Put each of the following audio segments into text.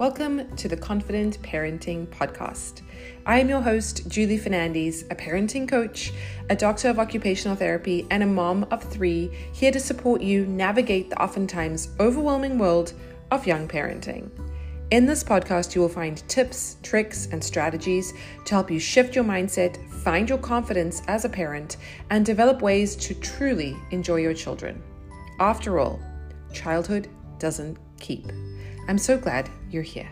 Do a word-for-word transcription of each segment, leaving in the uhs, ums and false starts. Welcome to the Confident Parenting Podcast. I am your host, Julie Fernandes, a parenting coach, a doctor of occupational therapy, and a mom of three, here to support you navigate the oftentimes overwhelming world of young parenting. In this podcast, you will find tips, tricks, and strategies to help you shift your mindset, find your confidence as a parent, and develop ways to truly enjoy your children. After all, childhood doesn't keep. I'm so glad you're here.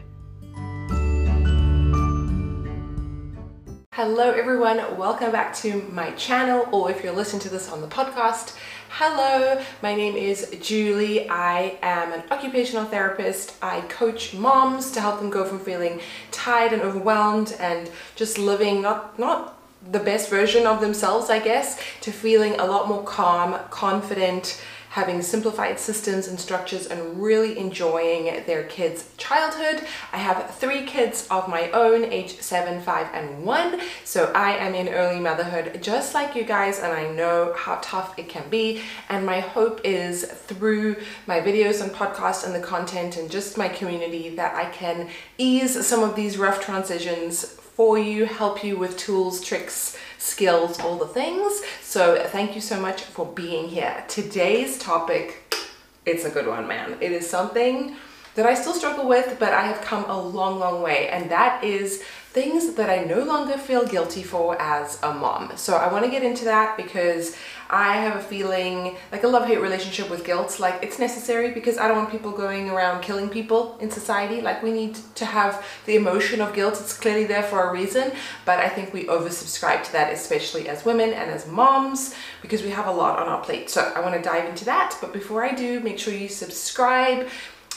Hello, everyone. Welcome back to my channel, or if you're listening to this on the podcast, hello, my name is Julie. I am an occupational therapist. I coach moms to help them go from feeling tired and overwhelmed and just living not not the best version of themselves, I guess, to feeling a lot more calm, confident, having simplified systems and structures, and really enjoying their kids' childhood. I have three kids of my own, age seven, five, and one. So I am in early motherhood just like you guys, and I know how tough it can be. And my hope is through my videos and podcasts and the content and just my community that I can ease some of these rough transitions for you, help you with tools, tricks, skills, all the things. So thank you so much for being here. Today's topic, it's a good one, man. It is something that I still struggle with, but I have come a long, long way, and that is things that I no longer feel guilty for as a mom. So I want to get into that because I have a feeling, like a love-hate relationship with guilt. Like, it's necessary because I don't want people going around killing people in society. Like, we need to have the emotion of guilt. It's clearly there for a reason, but I think we oversubscribe to that, especially as women and as moms, because we have a lot on our plate. So I want to dive into that, but before I do, make sure you subscribe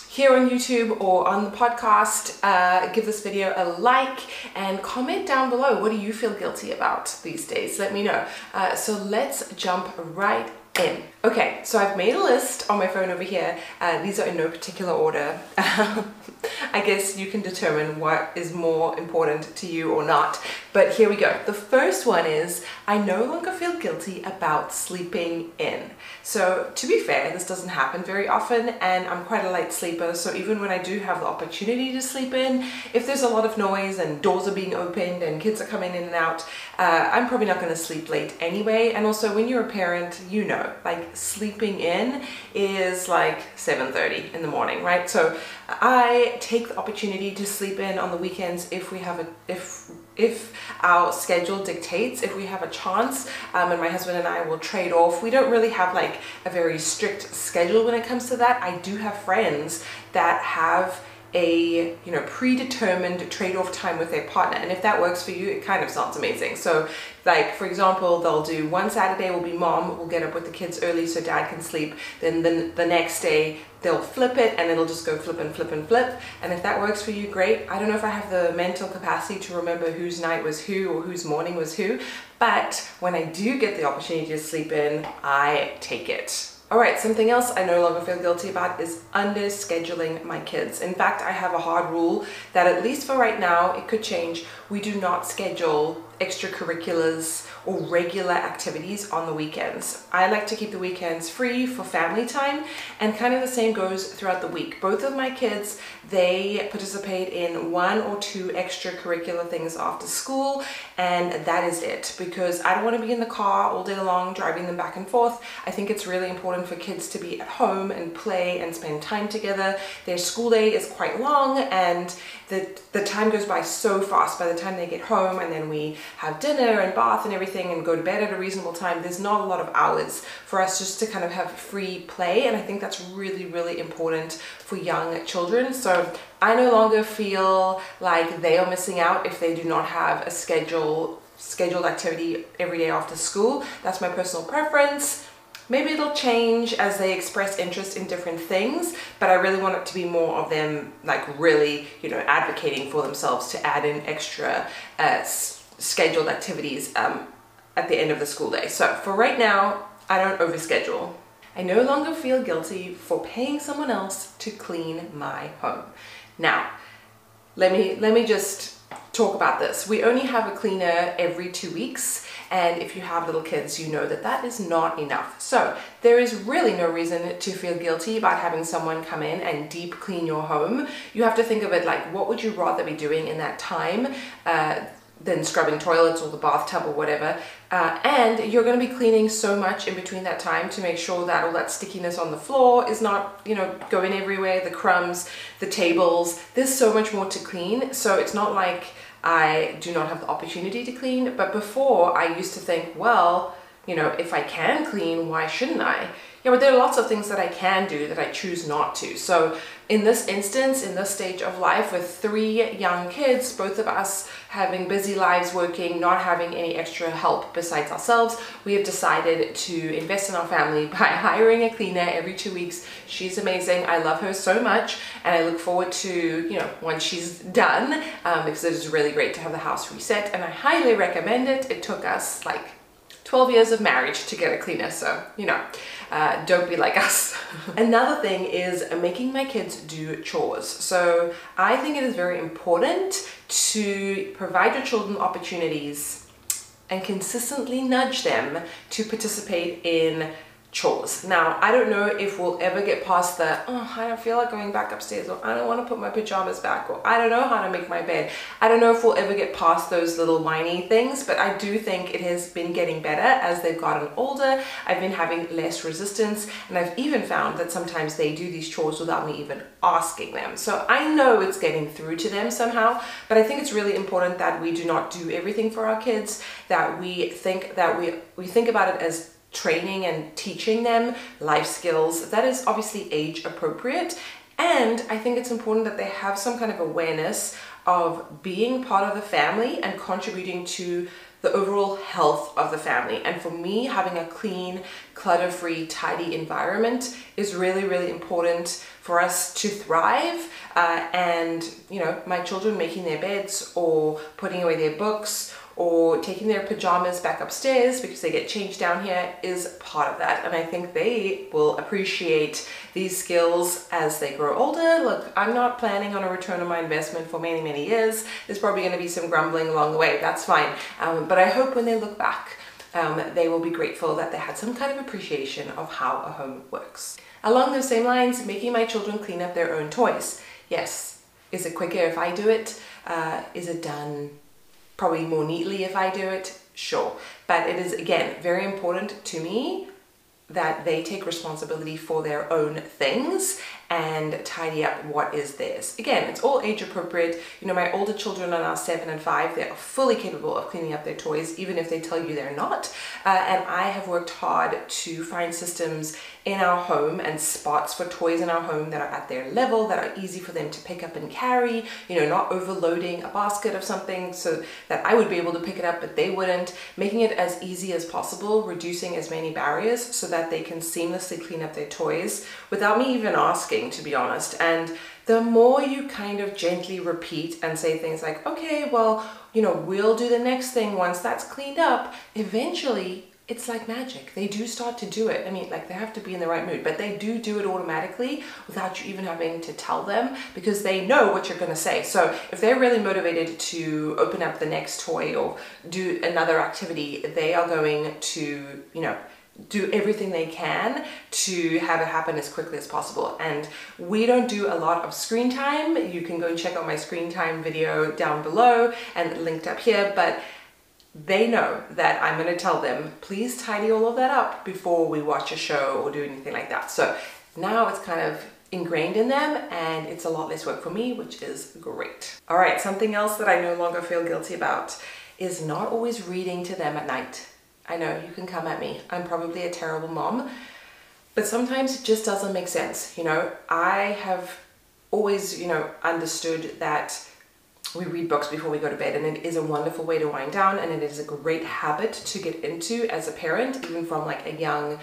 here on YouTube or on the podcast, uh, give this video a like and comment down below. What do you feel guilty about these days? Let me know. Uh, so let's jump right in. Okay, so I've made a list on my phone over here. Uh, these are in no particular order. I guess you can determine what is more important to you or not, but here we go. The first one is, I no longer feel guilty about sleeping in. So to be fair, this doesn't happen very often, and I'm quite a light sleeper, so even when I do have the opportunity to sleep in, if there's a lot of noise and doors are being opened and kids are coming in and out, uh, I'm probably not going to sleep late anyway. And also, when you're a parent, you know, like, sleeping in is like seven thirty in the morning, right? So I take the opportunity to sleep in on the weekends if we have a if if our schedule dictates, if we have a chance, um, and my husband and I will trade off. We don't really have like a very strict schedule when it comes to that. I do have friends that have a you know predetermined trade-off time with their partner, and if that works for you, it kind of sounds amazing. So, like, for example, they'll do one Saturday will be mom, we'll get up with the kids early so dad can sleep, then the, the next day they'll flip it, and it'll just go flip and flip and flip. And if that works for you, great. I don't know if I have the mental capacity to remember whose night was who or whose morning was who, but when I do get the opportunity to sleep in, I take it. All right, something else I no longer feel guilty about is under-scheduling my kids. In fact, I have a hard rule that, at least for right now, it could change, we do not schedule extracurriculars or regular activities on the weekends. I like to keep the weekends free for family time, and kind of the same goes throughout the week. Both of my kids, they participate in one or two extracurricular things after school, and that is it, because I don't want to be in the car all day long driving them back and forth. I think it's really important for kids to be at home and play and spend time together. Their school day is quite long, and the, the time goes by so fast by the time they get home, and then we have dinner and bath and everything and go to bed at a reasonable time. There's not a lot of hours for us just to kind of have free play, and I think that's really, really important for young children. So I no longer feel like they are missing out if they do not have a schedule, scheduled activity every day after school. That's my personal preference. Maybe it'll change as they express interest in different things, but I really want it to be more of them, like, really, you know, advocating for themselves to add in extra uh, scheduled activities um, at the end of the school day. So for right now, I don't overschedule. I no longer feel guilty for paying someone else to clean my home. Now, let me let me just talk about this. We only have a cleaner every two weeks, And if you have little kids, you know that that is not enough. So there is really no reason to feel guilty about having someone come in and deep clean your home. You have to think of it like, what would you rather be doing in that time uh, than scrubbing toilets or the bathtub or whatever. Uh, and you're going to be cleaning so much in between that time to make sure that all that stickiness on the floor is not, you know, going everywhere, the crumbs, the tables. There's so much more to clean. So it's not like I do not have the opportunity to clean. But before, I used to think, well, you know, if I can clean, why shouldn't I? Yeah, but there are lots of things that I can do that I choose not to. So in this instance, in this stage of life with three young kids, both of us having busy lives, working, not having any extra help besides ourselves, we have decided to invest in our family by hiring a cleaner every two weeks. She's amazing. I love her so much. And I look forward to, you know, once she's done, um, because it is really great to have the house reset. And I highly recommend it. It took us like twelve years of marriage to get a cleaner, so, you know, uh, don't be like us. Another thing is making my kids do chores. So I think it is very important to provide your children opportunities and consistently nudge them to participate in chores. Now, I don't know if we'll ever get past the, oh, I don't feel like going back upstairs, or I don't want to put my pajamas back, or I don't know how to make my bed. I don't know if we'll ever get past those little whiny things, but I do think it has been getting better as they've gotten older. I've been having less resistance, and I've even found that sometimes they do these chores without me even asking them. So I know it's getting through to them somehow, but I think it's really important that we do not do everything for our kids, that we think that we, we think about it as training and teaching them life skills that is obviously age appropriate. And I think it's important that they have some kind of awareness of being part of the family and contributing to the overall health of the family. And for me, having a clean, clutter-free, tidy environment is really, really important for us to thrive. Uh, and, you know, my children making their beds or putting away their books or taking their pajamas back upstairs because they get changed down here is part of that. And I think they will appreciate these skills as they grow older. Look, I'm not planning on a return on my investment for many, many years. There's probably going to be some grumbling along the way. That's fine. Um, but I hope when they look back, um, they will be grateful that they had some kind of appreciation of how a home works. Along those same lines, making my children clean up their own toys. Yes. Is it quicker if I do it? Uh, is it done probably more neatly if I do it? Sure. But it is, again, very important to me that they take responsibility for their own things and tidy up what is theirs. Again, it's all age appropriate. You know, my older children are now seven and five. They are fully capable of cleaning up their toys, even if they tell you they're not. Uh, and I have worked hard to find systems in our home and spots for toys in our home that are at their level, that are easy for them to pick up and carry, you know, not overloading a basket of something so that I would be able to pick it up, but they wouldn't, making it as easy as possible, reducing as many barriers so that they can seamlessly clean up their toys without me even asking, to be honest. And the more you kind of gently repeat and say things like, okay, well, you know, we'll do the next thing once that's cleaned up, eventually it's like magic. They do start to do it. I mean, like, they have to be in the right mood, but they do do it automatically without you even having to tell them, because they know what you're going to say. So if they're really motivated to open up the next toy or do another activity, they are going to, you know, do everything they can to have it happen as quickly as possible. And we don't do a lot of screen time. You can go and check out my screen time video down below and linked up here, but they know that I'm going to tell them, please tidy all of that up before we watch a show or do anything like that. So now it's kind of ingrained in them, and it's a lot less work for me, which is great. All right, something else that I no longer feel guilty about is not always reading to them at night. I know, you can come at me. I'm probably a terrible mom, but sometimes it just doesn't make sense. You know, I have always, you know, understood that we read books before we go to bed, and it is a wonderful way to wind down, and it is a great habit to get into as a parent, even from like a young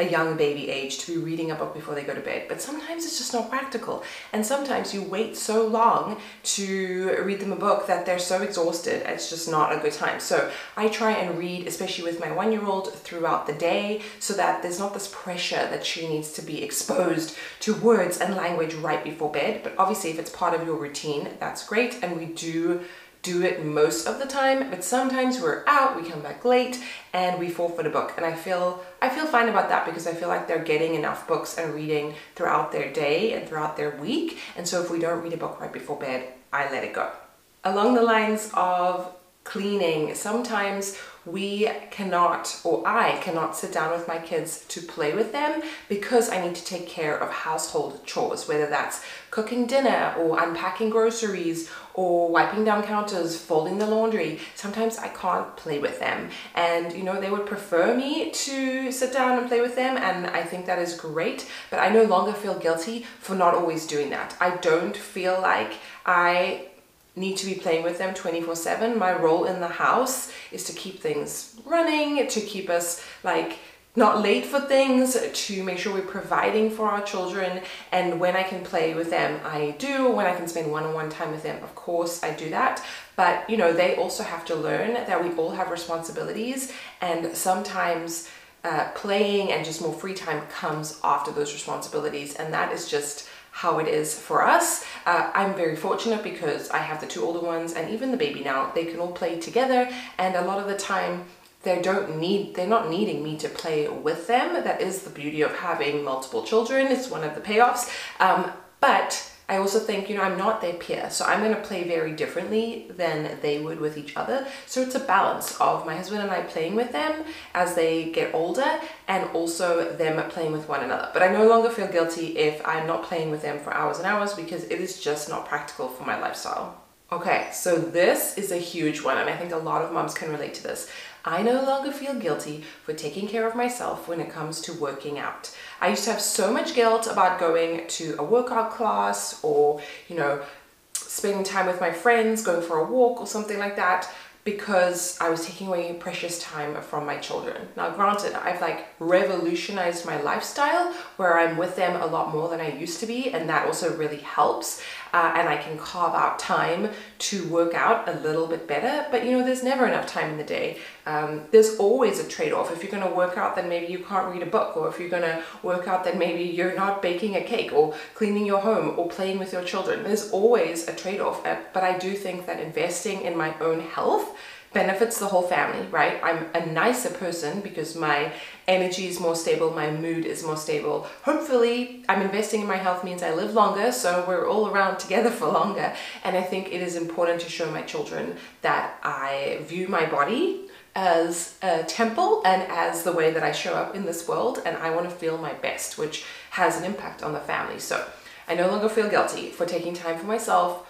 a young baby age, to be reading a book before they go to bed. But sometimes it's just not practical, and sometimes you wait so long to read them a book that they're so exhausted, it's just not a good time. So I try and read, especially with my one-year-old, throughout the day, so that there's not this pressure that she needs to be exposed to words and language right before bed. But obviously, if it's part of your routine, that's great, and we do do it most of the time, but sometimes we're out, we come back late, and we fall for the book. And I feel I feel fine about that because I feel like they're getting enough books and reading throughout their day and throughout their week. And so if we don't read a book right before bed, I let it go. Along the lines of cleaning, sometimes we cannot, or I cannot sit down with my kids to play with them because I need to take care of household chores, whether that's cooking dinner or unpacking groceries or wiping down counters, folding the laundry. Sometimes I can't play with them, and you know, they would prefer me to sit down and play with them, and I think that is great, but I no longer feel guilty for not always doing that. I don't feel like I need to be playing with them twenty-four seven. My role in the house is to keep things running, to keep us like not late for things, to make sure we're providing for our children. And when I can play with them, I do. When I can spend one-on-one time with them, of course I do that. But you know, they also have to learn that we all have responsibilities, and sometimes uh, playing and just more free time comes after those responsibilities, and that is just how it is for us. Uh, I'm very fortunate because I have the two older ones and even the baby now, they can all play together, and a lot of the time they don't need, they're not needing me to play with them. That is the beauty of having multiple children. It's one of the payoffs. Um, but I also think, you know, I'm not their peer, so I'm gonna play very differently than they would with each other. So it's a balance of my husband and I playing with them as they get older, and also them playing with one another. But I no longer feel guilty if I'm not playing with them for hours and hours, because it is just not practical for my lifestyle. Okay, so this is a huge one, and I think a lot of moms can relate to this. I no longer feel guilty for taking care of myself when it comes to working out. I used to have so much guilt about going to a workout class, or, you know, spending time with my friends, going for a walk or something like that, because I was taking away precious time from my children. Now, granted, I've like revolutionized my lifestyle where I'm with them a lot more than I used to be, and that also really helps. Uh, and I can carve out time to work out a little bit better, but you know, there's never enough time in the day. Um, there's always a trade-off. If you're gonna work out, then maybe you can't read a book, or if you're gonna work out, then maybe you're not baking a cake or cleaning your home or playing with your children. There's always a trade-off, but I do think that investing in my own health benefits the whole family, right? I'm a nicer person because my energy is more stable, my mood is more stable. Hopefully, I'm investing in my health means I live longer, so we're all around together for longer. And I think it is important to show my children that I view my body as a temple and as the way that I show up in this world, and I want to feel my best, which has an impact on the family. So I no longer feel guilty for taking time for myself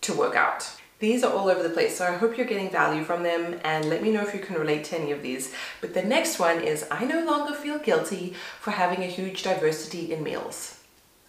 to work out. These are all over the place, so I hope you're getting value from them, and let me know if you can relate to any of these. But the next one is, I no longer feel guilty for having a huge diversity in meals.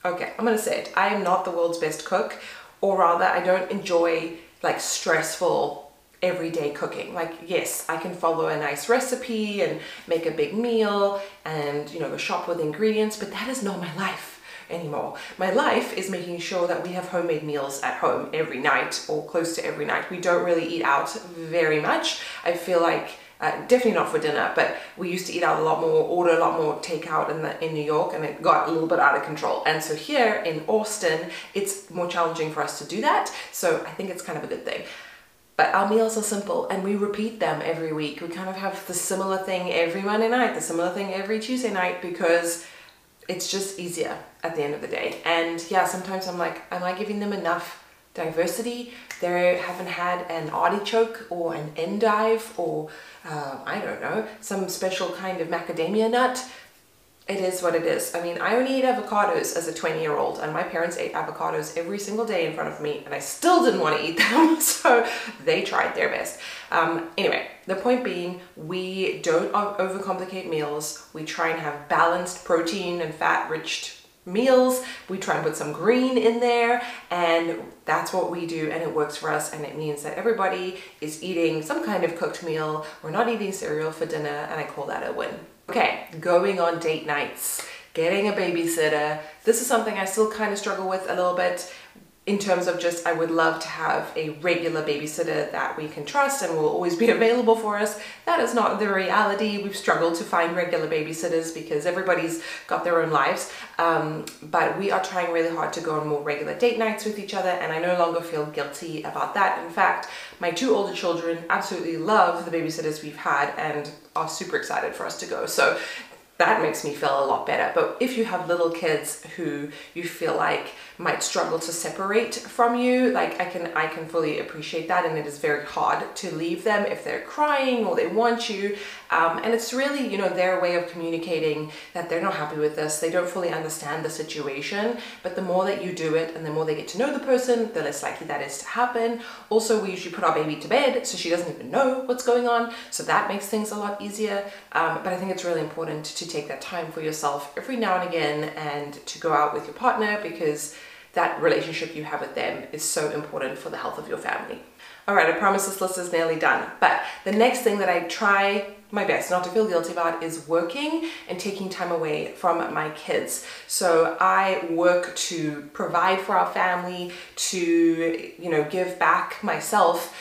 Okay, I'm gonna say it. I am not the world's best cook, or rather I don't enjoy like stressful everyday cooking. Like, yes, I can follow a nice recipe and make a big meal and, you know, go shop with ingredients, but that is not my life anymore. My life is making sure that we have homemade meals at home every night, or close to every night. We don't really eat out very much. I feel like, uh, definitely not for dinner, but we used to eat out a lot more, order a lot more takeout in, the, in New York, and it got a little bit out of control. And so here in Austin, it's more challenging for us to do that. So I think it's kind of a good thing. But our meals are simple, and we repeat them every week. We kind of have the similar thing every Monday night, the similar thing every Tuesday night, because it's just easier at the end of the day. And yeah, sometimes I'm like, am I giving them enough diversity? They haven't had an artichoke or an endive or, uh, I don't know, some special kind of macadamia nut. It is what it is. I mean, I only ate avocados as a twenty year old, and my parents ate avocados every single day in front of me, and I still didn't want to eat them, so they tried their best. Um, anyway, the point being, we don't overcomplicate meals. We try and have balanced protein and fat-rich meals. We try and put some green in there, and that's what we do, and it works for us, and it means that everybody is eating some kind of cooked meal. We're not eating cereal for dinner, and I call that a win. Okay, going on date nights, getting a babysitter. This is something I still kind of struggle with a little bit. in terms of just, I would love to have a regular babysitter that we can trust and will always be available for us. That is not the reality. We've struggled to find regular babysitters because everybody's got their own lives. Um, but we are trying really hard to go on more regular date nights with each other, and I no longer feel guilty about that. In fact, my two older children absolutely love the babysitters we've had and are super excited for us to go. So that makes me feel a lot better. But if you have little kids who you feel like might struggle to separate from you, like I can I can fully appreciate that, and it is very hard to leave them if they're crying or they want you. Um, and it's really, you know, their way of communicating that they're not happy with this, they don't fully understand the situation. But the more that you do it and the more they get to know the person, the less likely that is to happen. Also, we usually put our baby to bed, so she doesn't even know what's going on. So that makes things a lot easier. Um, but I think it's really important to take that time for yourself every now and again, and to go out with your partner, because that relationship you have with them is so important for the health of your family. All right, I promise this list is nearly done, but the next thing that I try my best not to feel guilty about is working and taking time away from my kids. So I work to provide for our family, to, you know, give back myself,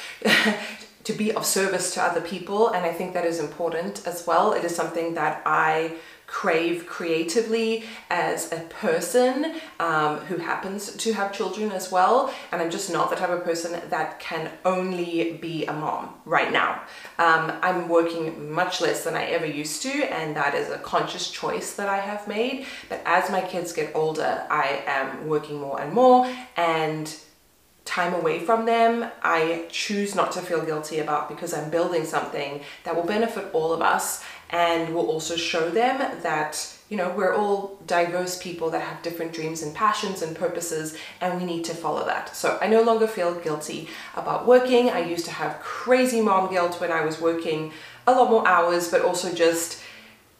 to be of service to other people, and I think that is important as well. It is something that I crave creatively as a person um, who happens to have children as well, and I'm just not the type of person that can only be a mom right now. Um, I'm working much less than I ever used to, and that is a conscious choice that I have made, but as my kids get older, I am working more and more, and time away from them I choose not to feel guilty about, because I'm building something that will benefit all of us and will also show them that, you know, we're all diverse people that have different dreams and passions and purposes, and we need to follow that. So I no longer feel guilty about working. I used to have crazy mom guilt when I was working a lot more hours, but also just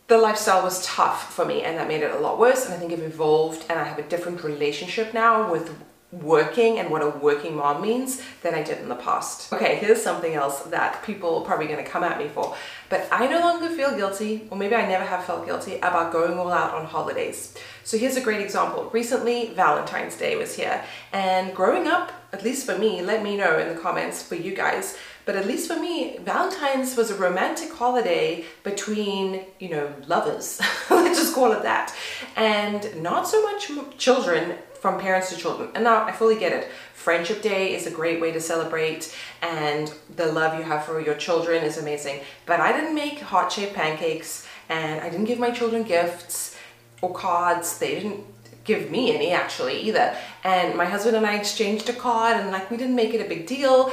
the lifestyle was tough for me, and that made it a lot worse. And I think I've evolved, and I have a different relationship now with working and what a working mom means than I did in the past. Okay, here's something else that people are probably going to come at me for, but I no longer feel guilty, or maybe I never have felt guilty, about going all out on holidays. So here's a great example. Recently, Valentine's Day was here, and growing up, at least for me, let me know in the comments for you guys, but at least for me, Valentine's was a romantic holiday between, you know, lovers, let's just call it that, and not so much children, from parents to children. And now I fully get it. Friendship Day is a great way to celebrate, and the love you have for your children is amazing. But I didn't make heart-shaped pancakes, and I didn't give my children gifts or cards. They didn't give me any actually either. And my husband and I exchanged a card, and like, we didn't make it a big deal.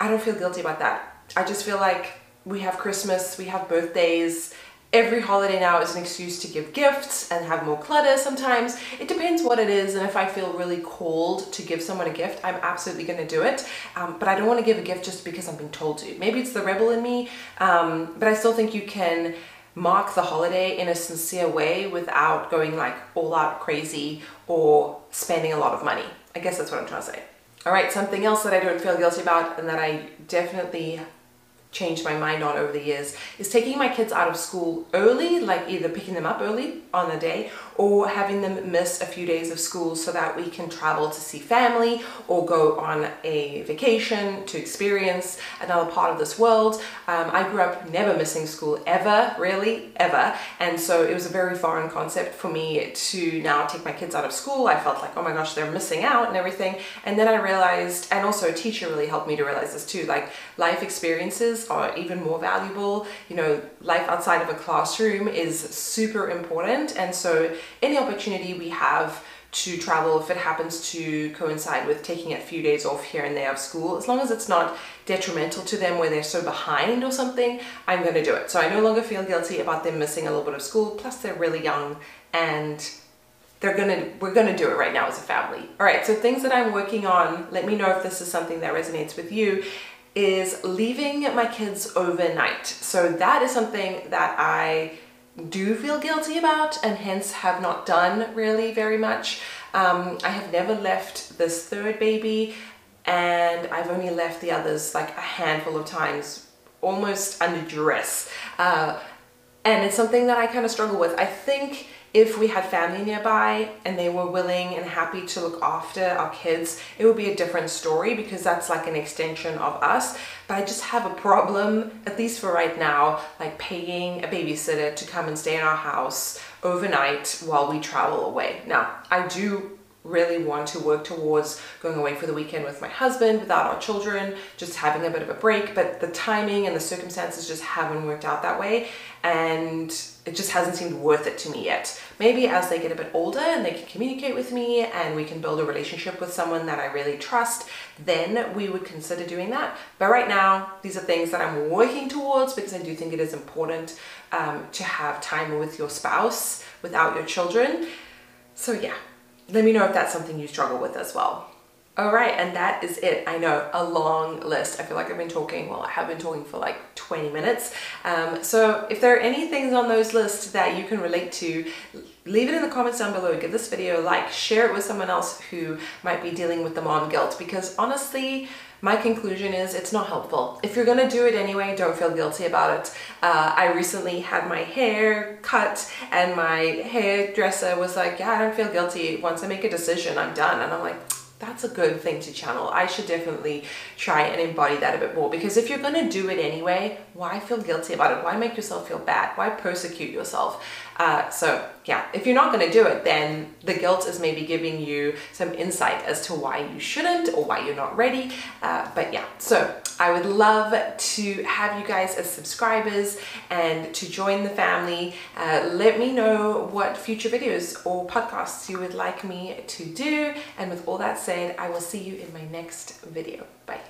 I don't feel guilty about that. I just feel like we have Christmas, we have birthdays, every holiday now is an excuse to give gifts and have more clutter sometimes. It depends what it is, and if I feel really called to give someone a gift, I'm absolutely going to do it. Um, but I don't want to give a gift just because I'm being told to. Maybe it's the rebel in me, um, but I still think you can mark the holiday in a sincere way without going like all out crazy or spending a lot of money. I guess that's what I'm trying to say. All right, something else that I don't feel guilty about, and that I definitely changed my mind on over the years, is taking my kids out of school early, like either picking them up early on the day or having them miss a few days of school so that we can travel to see family or go on a vacation to experience another part of this world. Um, I grew up never missing school ever, really, ever. And so it was a very foreign concept for me to now take my kids out of school. I felt like, oh my gosh, they're missing out and everything. And then I realized, and also a teacher really helped me to realize this too, like life experiences are even more valuable. You know, life outside of a classroom is super important, and so any opportunity we have to travel, if it happens to coincide with taking a few days off here and there of school, as long as it's not detrimental to them where they're so behind or something, I'm going to do it. So I no longer feel guilty about them missing a little bit of school, plus they're really young, and They're gonna, we're gonna do it right now as a family. All right, so things that I'm working on, let me know if this is something that resonates with you, is leaving my kids overnight. So that is something that I do feel guilty about, and hence have not done really very much. Um, I have never left this third baby, and I've only left the others like a handful of times, almost under duress. Uh, and it's something that I kind of struggle with. I think if we had family nearby and they were willing and happy to look after our kids, it would be a different story because that's like an extension of us. But I just have a problem, at least for right now, like paying a babysitter to come and stay in our house overnight while we travel away. Now, I do really want to work towards going away for the weekend with my husband without our children, just having a bit of a break, but the timing and the circumstances just haven't worked out that way. And it just hasn't seemed worth it to me yet. Maybe as they get a bit older and they can communicate with me and we can build a relationship with someone that I really trust, then we would consider doing that. But right now, these are things that I'm working towards because I do think it is important um, to have time with your spouse without your children. So yeah, let me know if that's something you struggle with as well. All right, and that is it. I know, a long list. I feel like I've been talking, well, I have been talking for like twenty minutes. Um, so if there are any things on those lists that you can relate to, leave it in the comments down below. Give this video a like, share it with someone else who might be dealing with the mom guilt, because honestly, my conclusion is it's not helpful. If you're gonna do it anyway, don't feel guilty about it. Uh, I recently had my hair cut and my hairdresser was like, yeah, I don't feel guilty. Once I make a decision, I'm done. And I'm like, that's a good thing to channel. I should definitely try and embody that a bit more, because if you're gonna do it anyway, why feel guilty about it? Why make yourself feel bad? Why persecute yourself? Uh, so yeah, if you're not gonna do it, then the guilt is maybe giving you some insight as to why you shouldn't or why you're not ready. Uh, but yeah, so I would love to have you guys as subscribers and to join the family. Uh, let me know what future videos or podcasts you would like me to do. And with all that said, I will see you in my next video. Bye.